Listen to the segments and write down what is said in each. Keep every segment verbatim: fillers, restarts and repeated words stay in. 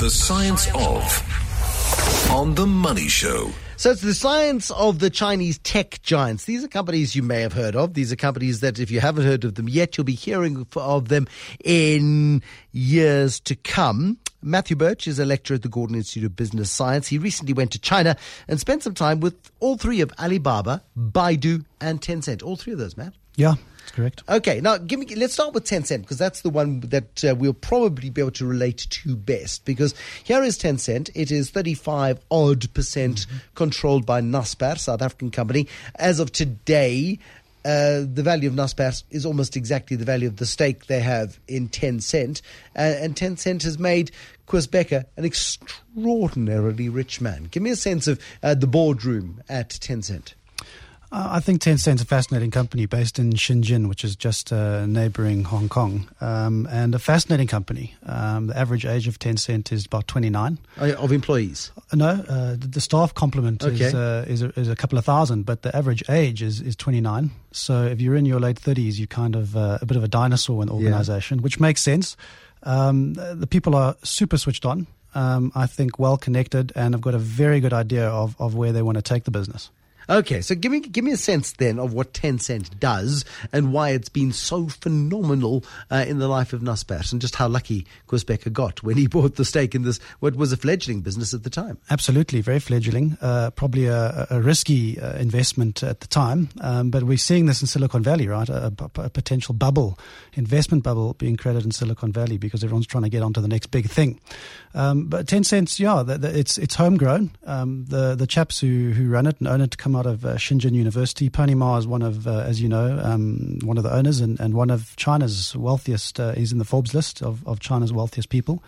The Science of on The Money Show. So it's the science of the Chinese tech giants. These are companies you may have heard of. These are companies that if you haven't heard of them yet, you'll be hearing of them in years to come. Matthew Birch is a lecturer at the Gordon Institute of Business Science. He recently went to China and spent some time with all three of Alibaba, Baidu, and Tencent. All three of those, Matt? Yeah, that's correct. Okay, now give me. Let's start with Tencent, because that's the one that uh, we'll probably be able to relate to best, because here is Tencent. It is thirty-five odd percent mm-hmm. controlled by Naspers, South African company. As of today, Uh, the value of Naspers is almost exactly the value of the stake they have in Tencent. Uh, and Tencent has made Koos Bekker an extraordinarily rich man. Give me a sense of uh, the boardroom at Tencent. Uh, I think Tencent's a fascinating company based in Shenzhen, which is just uh, neighboring Hong Kong, um, and a fascinating company. Um, the average age of Tencent is about twenty-nine. Uh, of employees? No, uh, the staff complement okay. is, uh, is, a, is a couple of thousand, but the average age is, is twenty-nine. So if you're in your late thirties, you're kind of uh, a bit of a dinosaur in the organization, yeah. which makes sense. Um, the people are super switched on, um, I think well connected, and have got a very good idea of, of where they want to take the business. Okay, so give me give me a sense then of what Tencent does and why it's been so phenomenal uh, in the life of Naspers, and just how lucky Koos Bekker got when he bought the stake in this, what was a fledgling business at the time. Absolutely, very fledgling, uh, probably a, a risky uh, investment at the time, um, but we're seeing this in Silicon Valley, right? A, a, a potential bubble, investment bubble being created in Silicon Valley because everyone's trying to get onto the next big thing. Um, but Tencent, yeah, the, the, it's it's homegrown. Um, the the chaps who who run it and own it come out of uh, Shenzhen University. Pony Ma is one of, uh, as you know, um, one of the owners and, and one of China's wealthiest. Uh, he's in the Forbes list of, of China's wealthiest people.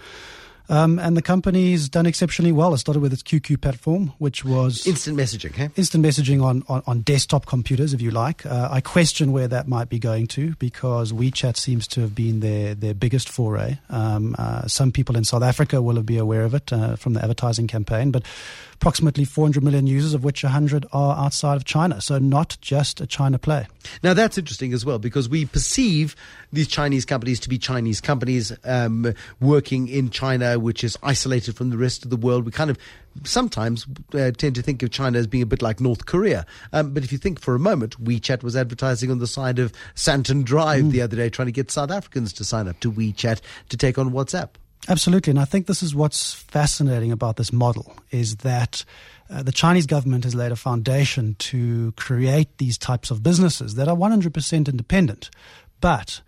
Um, and the company's done exceptionally well. It started with its Q Q platform, which was instant messaging. Hey? Instant messaging on, on, on desktop computers, if you like. Uh, I question where that might be going to, because WeChat seems to have been their, their biggest foray. Um, uh, some people in South Africa will be aware of it uh, from the advertising campaign, but approximately four hundred million users, of which one hundred are outside of China. So not just a China play. Now, that's interesting as well, because we perceive these Chinese companies to be Chinese companies um, working in China, which is isolated from the rest of the world. We kind of sometimes uh, tend to think of China as being a bit like North Korea. Um, but if you think for a moment, WeChat was advertising on the side of Santon Drive mm. the other day, trying to get South Africans to sign up to WeChat to take on WhatsApp. Absolutely. And I think this is what's fascinating about this model, is that uh, the Chinese government has laid a foundation to create these types of businesses that are one hundred percent independent. But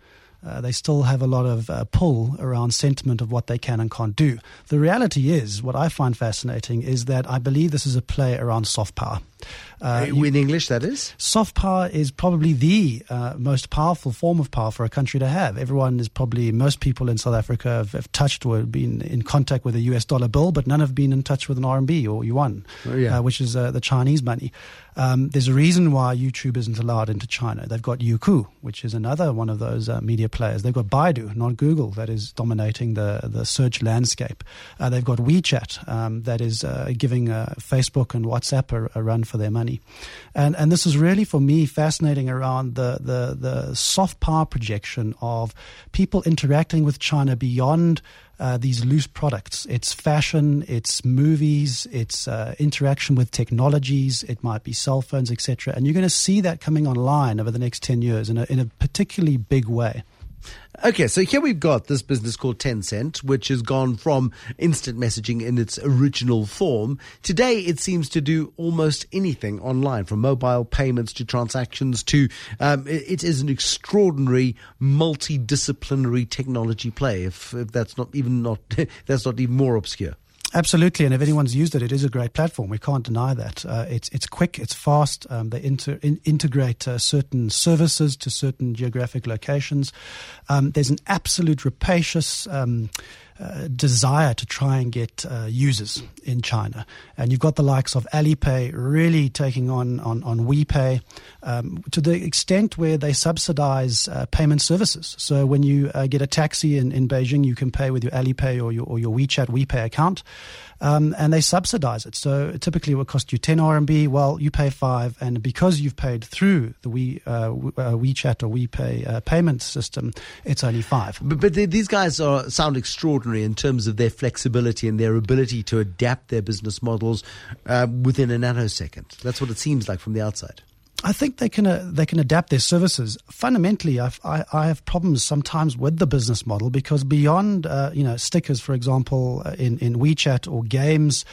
Uh, they still have a lot of uh, pull around sentiment of what they can and can't do. The reality is, what I find fascinating is that I believe this is a play around soft power. Uh, you, in English, that is? Soft power is probably the uh, most powerful form of power for a country to have. Everyone is probably, most people in South Africa have, have touched or been in contact with a U S dollar bill, but none have been in touch with an R M B or yuan, oh, yeah. uh, which is uh, the Chinese money. Um, there's a reason why YouTube isn't allowed into China. They've got Youku, which is another one of those uh, media players. They've got Baidu, not Google, that is dominating the, the search landscape. Uh, they've got WeChat, um, that is uh, giving uh, Facebook and WhatsApp a, a run for their money. And and this is really, for me, fascinating around the, the, the soft power projection of people interacting with China beyond uh, these loose products. It's fashion, it's movies, it's uh, interaction with technologies, it might be cell phones, et cetera. And you're going to see that coming online over the next ten years in a, in a particularly big way. Okay, so here we've got this business called Tencent, which has gone from instant messaging in its original form. Today, it seems to do almost anything online, from mobile payments to transactions to um, – it is an extraordinary multidisciplinary technology play, if, if that's not even not – that's not even more obscure. Absolutely, and if anyone's used it, it is a great platform. We can't deny that. Uh, it's it's quick, it's fast. Um, they inter, in, integrate uh, certain services to certain geographic locations. Um, there's an absolute rapacious um, uh, desire to try and get uh, users in China. And you've got the likes of Alipay really taking on, on, on WePay um, to the extent where they subsidize uh, payment services. So when you uh, get a taxi in, in Beijing, you can pay with your Alipay or your, or your WeChat WePay account. Um, and they subsidize it. So typically it would cost you ten R M B. Well, you pay five. And because you've paid through the we, uh, we, uh, WeChat or WePay uh, payment system, it's only five. But, but the, these guys are, sound extraordinary. extraordinary in terms of their flexibility and their ability to adapt their business models uh, within a nanosecond. That's what it seems like from the outside. I think they can uh, they can adapt their services. Fundamentally, I've, I I have problems sometimes with the business model because beyond uh, you know stickers, for example, in, in WeChat or games,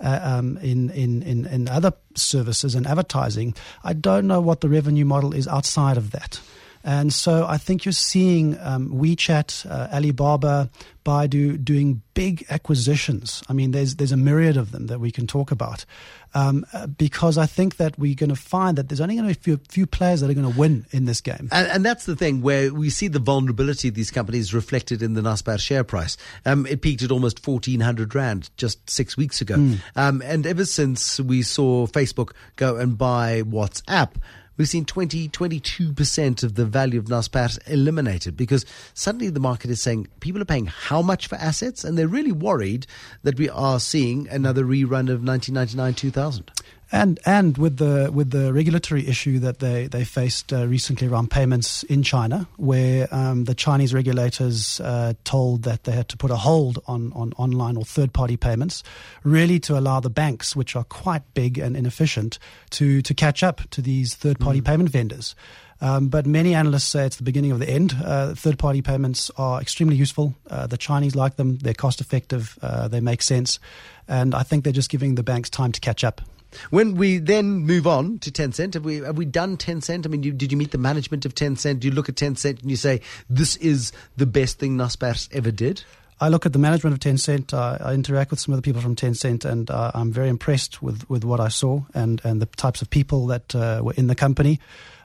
uh, um, in, in in in other services and advertising, I don't know what the revenue model is outside of that. And so I think you're seeing um, WeChat, uh, Alibaba, Baidu doing big acquisitions. I mean, there's there's a myriad of them that we can talk about um, because I think that we're going to find that there's only going to be a few, few players that are going to win in this game. And, and that's the thing where we see the vulnerability of these companies reflected in the Naspers share price. Um, it peaked at almost fourteen hundred rand just six weeks ago. Mm. Um, and ever since we saw Facebook go and buy WhatsApp, we've seen twenty, twenty-two percent of the value of Naspers eliminated because suddenly the market is saying people are paying how much for assets? And they're really worried that we are seeing another rerun of nineteen ninety-nine, two thousand. And and with the with the regulatory issue that they they faced uh, recently around payments in China, where um, the Chinese regulators uh, told that they had to put a hold on, on online or third party payments, really to allow the banks, which are quite big and inefficient, to to catch up to these third party mm. payment vendors. Um, but many analysts say it's the beginning of the end. Uh, third-party payments are extremely useful. Uh, the Chinese like them. They're cost-effective. Uh, they make sense. And I think they're just giving the banks time to catch up. When we then move on to Tencent, have we have we done Tencent? I mean, you, did you meet the management of Tencent? Do you look at Tencent and you say, this is the best thing Naspers ever did? I look at the management of Tencent. Uh, I interact with some of the people from Tencent, and uh, I'm very impressed with, with what I saw and, and the types of people that uh, were in the company.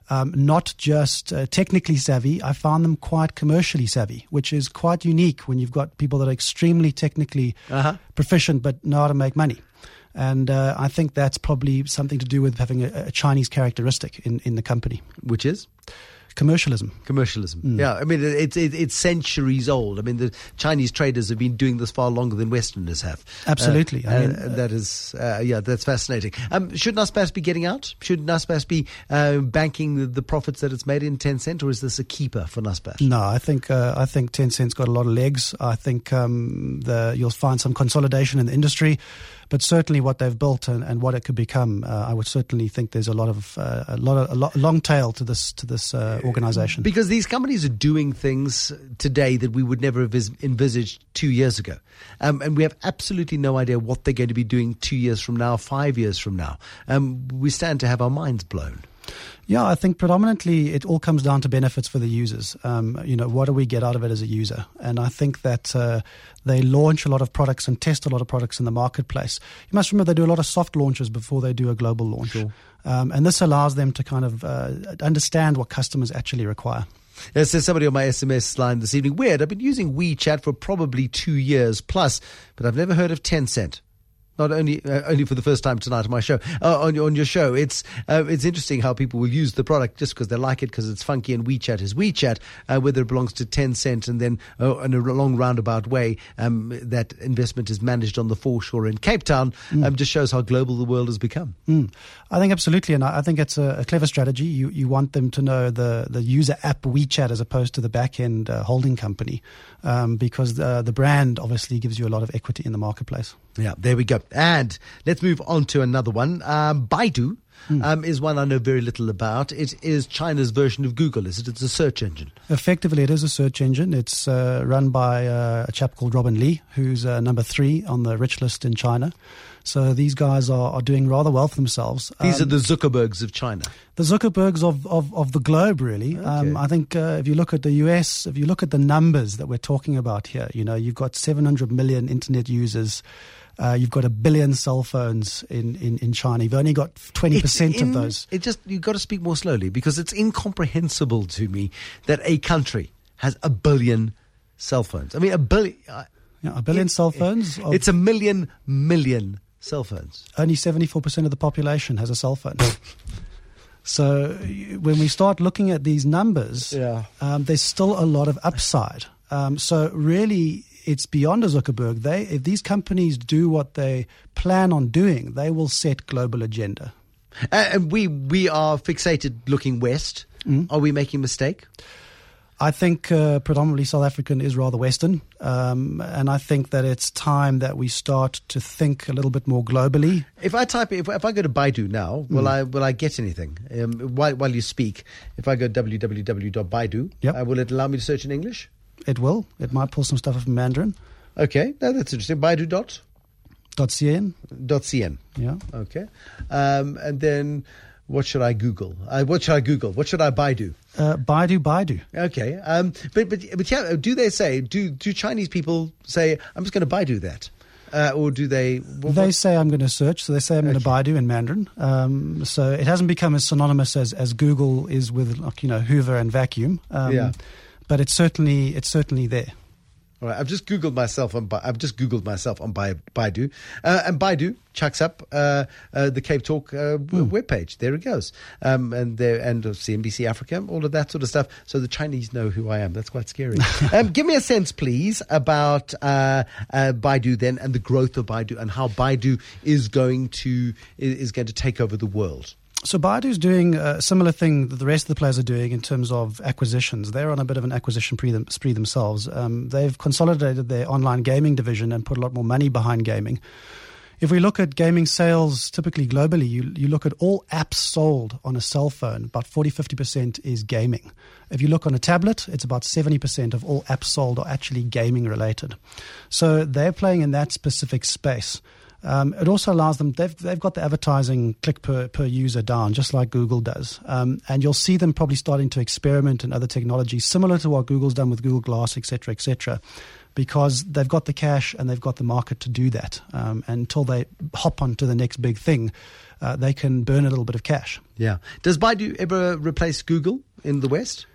Um, not just uh, technically savvy, I found them quite commercially savvy, which is quite unique when you've got people that are extremely technically uh-huh. proficient but know how to make money. And uh, I think that's probably something to do with having a, a Chinese characteristic in, in the company. Which is? Commercialism. Commercialism. Mm. Yeah, I mean, it's it, it's centuries old. I mean, the Chinese traders have been doing this far longer than Westerners have. Absolutely. Uh, I mean, uh, that is, uh, yeah, that's fascinating. Um, should Naspers be getting out? Should Naspers be uh, banking the, the profits that it's made in Tencent, or is this a keeper for Naspers? No, I think uh, I think Tencent's got a lot of legs. I think um, the, you'll find some consolidation in the industry. But certainly, what they've built and, and what it could become, uh, I would certainly think there's a lot of uh, a lot of a lot, long tail to this to this uh, organization. Because these companies are doing things today that we would never have envisaged two years ago, um, and we have absolutely no idea what they're going to be doing two years from now, five years from now. Um, we stand to have our minds blown. Yeah, I think predominantly it all comes down to benefits for the users. Um, you know, what do we get out of it as a user? And I think that uh, they launch a lot of products and test a lot of products in the marketplace. You must remember they do a lot of soft launches before they do a global launch. Sure. Um, and this allows them to kind of uh, understand what customers actually require. It says somebody on my S M S line this evening, weird, I've been using WeChat for probably two years plus, but I've never heard of Tencent. Not only uh, only for the first time tonight on my show, uh, on your on your show, it's uh, it's interesting how people will use the product just because they like it because it's funky and WeChat is WeChat, uh, whether it belongs to Tencent and then uh, in a long roundabout way um, that investment is managed on the foreshore in Cape Town, mm. um, just shows how global the world has become. Mm. I think absolutely, and I think it's a, a clever strategy. You you want them to know the, the user app WeChat as opposed to the back end uh, holding company, um, because the, the brand obviously gives you a lot of equity in the marketplace. Yeah, there we go. And let's move on to another one. Um, Baidu mm. um, is one I know very little about. It is China's version of Google, is it? It's a search engine. Effectively, it is a search engine. It's uh, run by uh, a chap called Robin Lee, who's uh, number three on the rich list in China. So these guys are, are doing rather well for themselves. These um, are the Zuckerbergs of China. The Zuckerbergs of, of, of the globe, really. Okay. Um, I think uh, if you look at the U S, if you look at the numbers that we're talking about here, you know, you've got seven hundred million internet users. Uh, you've got a billion cell phones in, in, in China. You've only got twenty percent in, of those. It just you've got to speak more slowly because it's incomprehensible to me that a country has a billion cell phones. I mean, a billion. Uh, yeah, a billion it, cell phones? It, of, it's a million, million cell phones. Only seventy-four percent of the population has a cell phone. So when we start looking at these numbers, yeah. um, there's still a lot of upside. Um, so really... It's beyond a Zuckerberg. They, if these companies do what they plan on doing, they will set global agenda. Uh, and we we are fixated looking west. Mm. Are we making a mistake? I think uh, predominantly South African is rather Western, um, and I think that it's time that we start to think a little bit more globally. If I type, if, if I go to Baidu now, will mm. I will I get anything? Um, while while you speak, if I go w w w dot baidu, yep. uh, will it allow me to search in English? It will. It might pull some stuff up in Mandarin. Okay, no, that's interesting. Baidu dot dot cn dot cn. Yeah. Okay, um, and then. What should I Google? Uh, what should I Google? What should I Baidu? Uh, Baidu, Baidu. Okay, um, but but but yeah, do they say do do Chinese people say I'm just going to Baidu that, uh, or do they? What, they what? say I'm going to search, so they say I'm okay. going to Baidu in Mandarin. Um, so it hasn't become as synonymous as, as Google is with like, you know Hoover and vacuum. Um, yeah. But it's certainly it's certainly there. All right, I've just Googled myself on I've just Googled myself on Baidu, uh, and Baidu chucks up uh, uh, the Cape Talk uh, mm. webpage. There it goes, um, and there and C N B C Africa, all of that sort of stuff. So the Chinese know who I am. That's quite scary. um, give me a sense, please, about uh, uh, Baidu then, and the growth of Baidu, and how Baidu is going to is going to take over the world. So Baidu's doing a similar thing that the rest of the players are doing in terms of acquisitions. They're on a bit of an acquisition spree themselves. Um, they've consolidated their online gaming division and put a lot more money behind gaming. If we look at gaming sales, typically globally, you, you look at all apps sold on a cell phone, about forty to fifty percent is gaming. If you look on a tablet, it's about seventy percent of all apps sold are actually gaming related. So they're playing in that specific space. Um, it also allows them, they've, they've got the advertising click per, per user down, just like Google does. Um, and you'll see them probably starting to experiment in other technologies, similar to what Google's done with Google Glass, et cetera, et cetera, because they've got the cash and they've got the market to do that. Um, and until they hop onto the next big thing, uh, they can burn a little bit of cash. Yeah. Does Baidu ever replace Google in the West?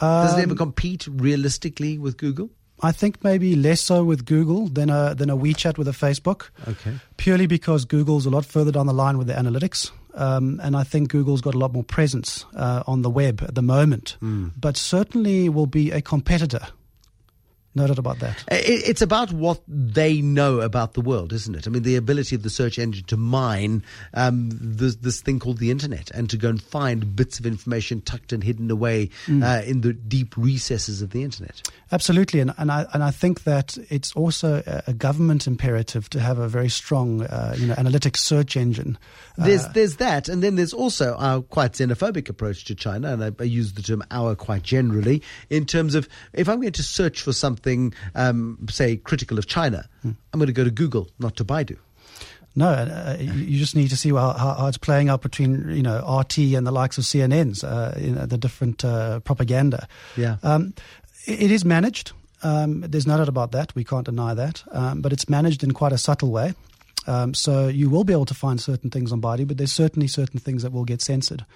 Um, does it ever compete realistically with Google? I think maybe less so with Google than a than a WeChat with a Facebook, okay. purely because Google's a lot further down the line with the analytics, um, and I think Google's got a lot more presence uh, on the web at the moment, mm. but certainly will be a competitor. No doubt about that. It's about what they know about the world, isn't it? I mean, the ability of the search engine to mine um, this, this thing called the internet and to go and find bits of information tucked and hidden away mm. uh, in the deep recesses of the internet. Absolutely. And, and, I, and I think that it's also a government imperative to have a very strong uh, you know, analytic search engine. There's, uh, there's that. And then there's also our quite xenophobic approach to China. And I, I use the term our quite generally in terms of if I'm going to search for something, Thing, um, say, critical of China, mm. I'm going to go to Google, not to Baidu. No, uh, you just need to see how, how it's playing out between, you know, R T and the likes of C N N's, uh, you know, the different uh, propaganda. Yeah, um, it, it is managed. Um, there's no doubt about that. We can't deny that. Um, but it's managed in quite a subtle way. Um, so you will be able to find certain things on Baidu, but there's certainly certain things that will get censored.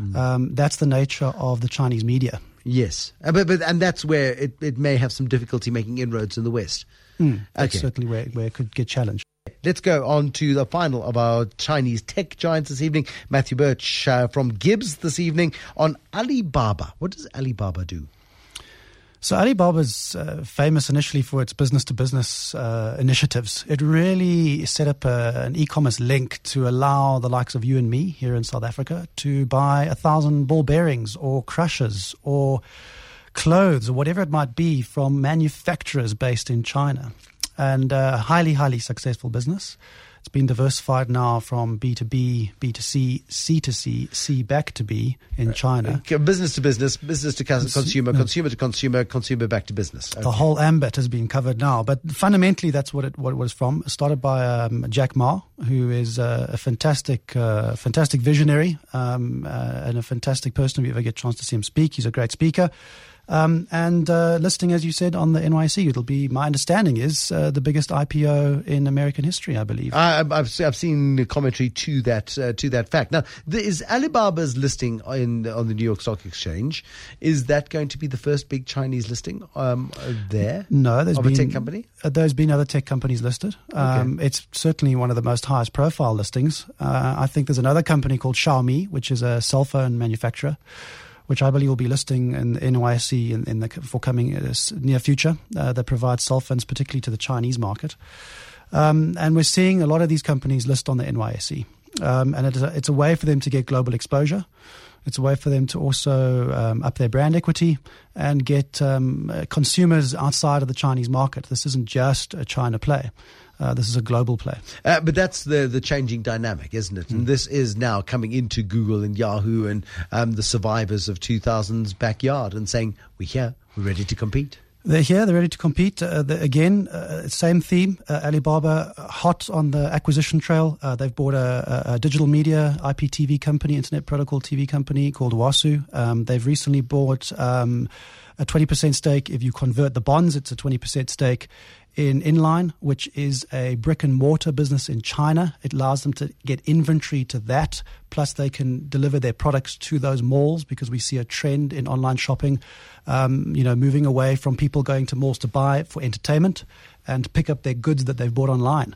Mm. Um, that's the nature of the Chinese media. Yes, uh, but, but and that's where it, it may have some difficulty making inroads in the West. Mm, that's okay. certainly where, where it could get challenged. Let's go on to the final of our Chinese tech giants this evening. Matthew Birch uh, from Gibbs this evening on Alibaba. What does Alibaba do? So Alibaba's uh, famous initially for its business-to-business uh, initiatives. It really set up a, an e-commerce link to allow the likes of you and me here in South Africa to buy a thousand ball bearings or crushers or clothes or whatever it might be from manufacturers based in China. And uh, highly, highly successful business. It's been diversified now from B to B, B to C, C to C, C back to B in China. Okay, business to business, business to consumer, no. consumer to consumer, consumer back to business. Okay. The whole ambit has been covered now. But fundamentally, that's what it, what it was from. Started by um, Jack Ma, who is uh, a fantastic uh, fantastic visionary um, uh, and a fantastic person. If you ever get a chance to see him speak, he's a great speaker. Um, and uh, listing, as you said, on the N Y S E, it'll be, my understanding is, uh, the biggest I P O in American history, I believe. I, I've, I've seen the commentary to that uh, to that fact. Now, there is Alibaba's listing in, on the New York Stock Exchange, is that going to be the first big Chinese listing um, there? No, there's of been, a tech company? Uh, there's been other tech companies listed. Um, okay. It's certainly one of the most highest profile listings. Uh, I think there's another company called Xiaomi, which is a cell phone manufacturer, which I believe will be listing in the N Y S E in, in the forthcoming uh, near future, uh, that provides cell phones, particularly to the Chinese market. Um, and we're seeing a lot of these companies list on the N Y S E. Um, and it is a, it's a way for them to get global exposure. It's a way for them to also um, up their brand equity and get um, consumers outside of the Chinese market. This isn't just a China play. Uh, this is a global play. Uh, but that's the the changing dynamic, isn't it? And mm. this is now coming into Google and Yahoo and um, the survivors of two thousand's backyard and saying, we're here, we're ready to compete. They're here, they're ready to compete. Uh, the, again, uh, same theme, uh, Alibaba hot on the acquisition trail. Uh, they've bought a, a, a digital media I P T V company, Internet Protocol T V company called Wasu. Um, they've recently bought um, a twenty percent stake. If you convert the bonds, it's a twenty percent stake in Inline, which is a brick and mortar business in China. It allows them to get inventory to that, plus they can deliver their products to those malls because we see a trend in online shopping, um, you know, moving away from people going to malls to buy for entertainment and pick up their goods that they've bought online.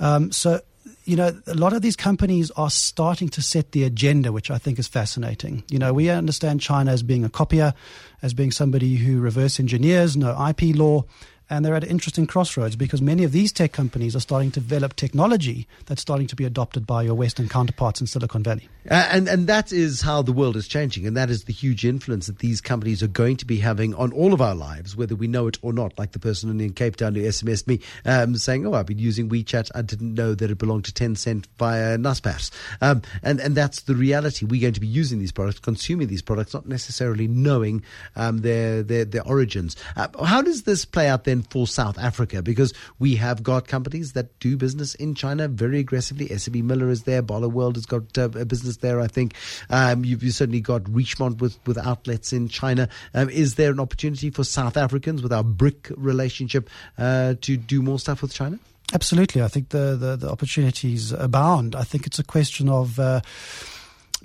Um, so, you know, a lot of these companies are starting to set the agenda, which I think is fascinating. You know, we understand China as being a copier, as being somebody who reverse engineers, no I P law. And they're at an interesting crossroads because many of these tech companies are starting to develop technology that's starting to be adopted by your Western counterparts in Silicon Valley. Uh, and, and that is how the world is changing. And that is the huge influence that these companies are going to be having on all of our lives, whether we know it or not. Like the person in Cape Town who S M S'd me um, saying, oh, I've been using WeChat. I didn't know that it belonged to Tencent via Naspers. Um, and, and that's the reality. We're going to be using these products, consuming these products, not necessarily knowing um, their, their, their origins. Uh, how does this play out then for South Africa? Because we have got companies that do business in China very aggressively. S A B Miller is there. Bala World has got uh, a business there, I think. Um, you've, you've certainly got Richemont with, with outlets in China. Um, is there an opportunity for South Africans with our BRIC relationship uh, to do more stuff with China? Absolutely. I think the, the, the opportunities abound. I think it's a question of uh,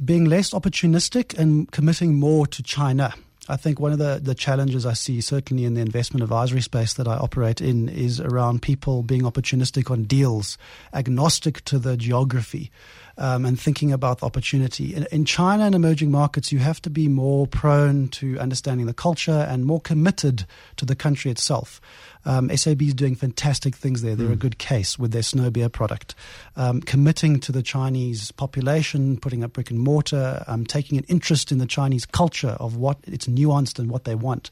being less opportunistic and committing more to China. I think one of the, the challenges I see, certainly in the investment advisory space that I operate in, is around people being opportunistic on deals, agnostic to the geography, um, and thinking about the opportunity. In, in China and emerging markets, you have to be more prone to understanding the culture and more committed to the country itself. Um, S A B is doing fantastic things there. They're mm. a good case with their snow beer product. Um, committing to the Chinese population, putting up brick and mortar, um, taking an interest in the Chinese culture of what it's nuanced and what they want.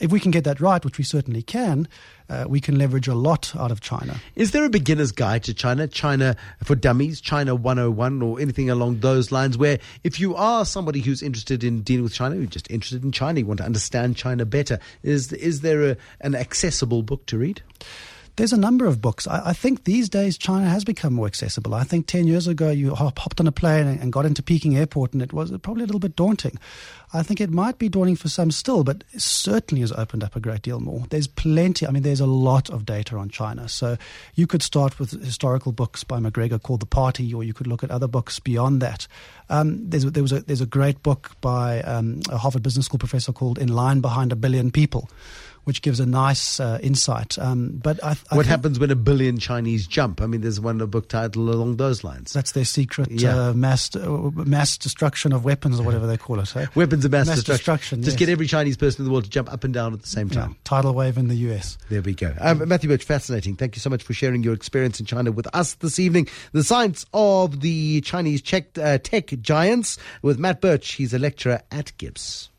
If we can get that right, which we certainly can, uh, we can leverage a lot out of China. Is there a beginner's guide to China, China for Dummies, China one oh one, or anything along those lines, where if you are somebody who's interested in dealing with China, you're just interested in China, you want to understand China better, is is there a, an accessible book to read? There's a number of books. I, I think these days China has become more accessible. I think ten years ago you hop, hopped on a plane and, and got into Peking Airport and it was probably a little bit daunting. I think it might be daunting for some still, but it certainly has opened up a great deal more. There's plenty. I mean, there's a lot of data on China. So you could start with historical books by McGregor called The Party, or you could look at other books beyond that. Um, there's, there was a, there's a great book by um, a Harvard Business School professor called In Line Behind a Billion People, which gives a nice uh, insight. Um, but I, I What happens when a billion Chinese jump? I mean, there's one book title along those lines. That's their secret yeah. uh, mass uh, mass destruction of weapons or whatever they call it. Hey? Weapons of mass, mass destruction. destruction. Just yes. Get every Chinese person in the world to jump up and down at the same time. Yeah. Tidal wave in the U S. There we go. Um, Matthew Birch, fascinating. Thank you so much for sharing your experience in China with us this evening. The Science of the Chinese Tech, uh, tech Giants with Matt Birch. He's a lecturer at Gibbs.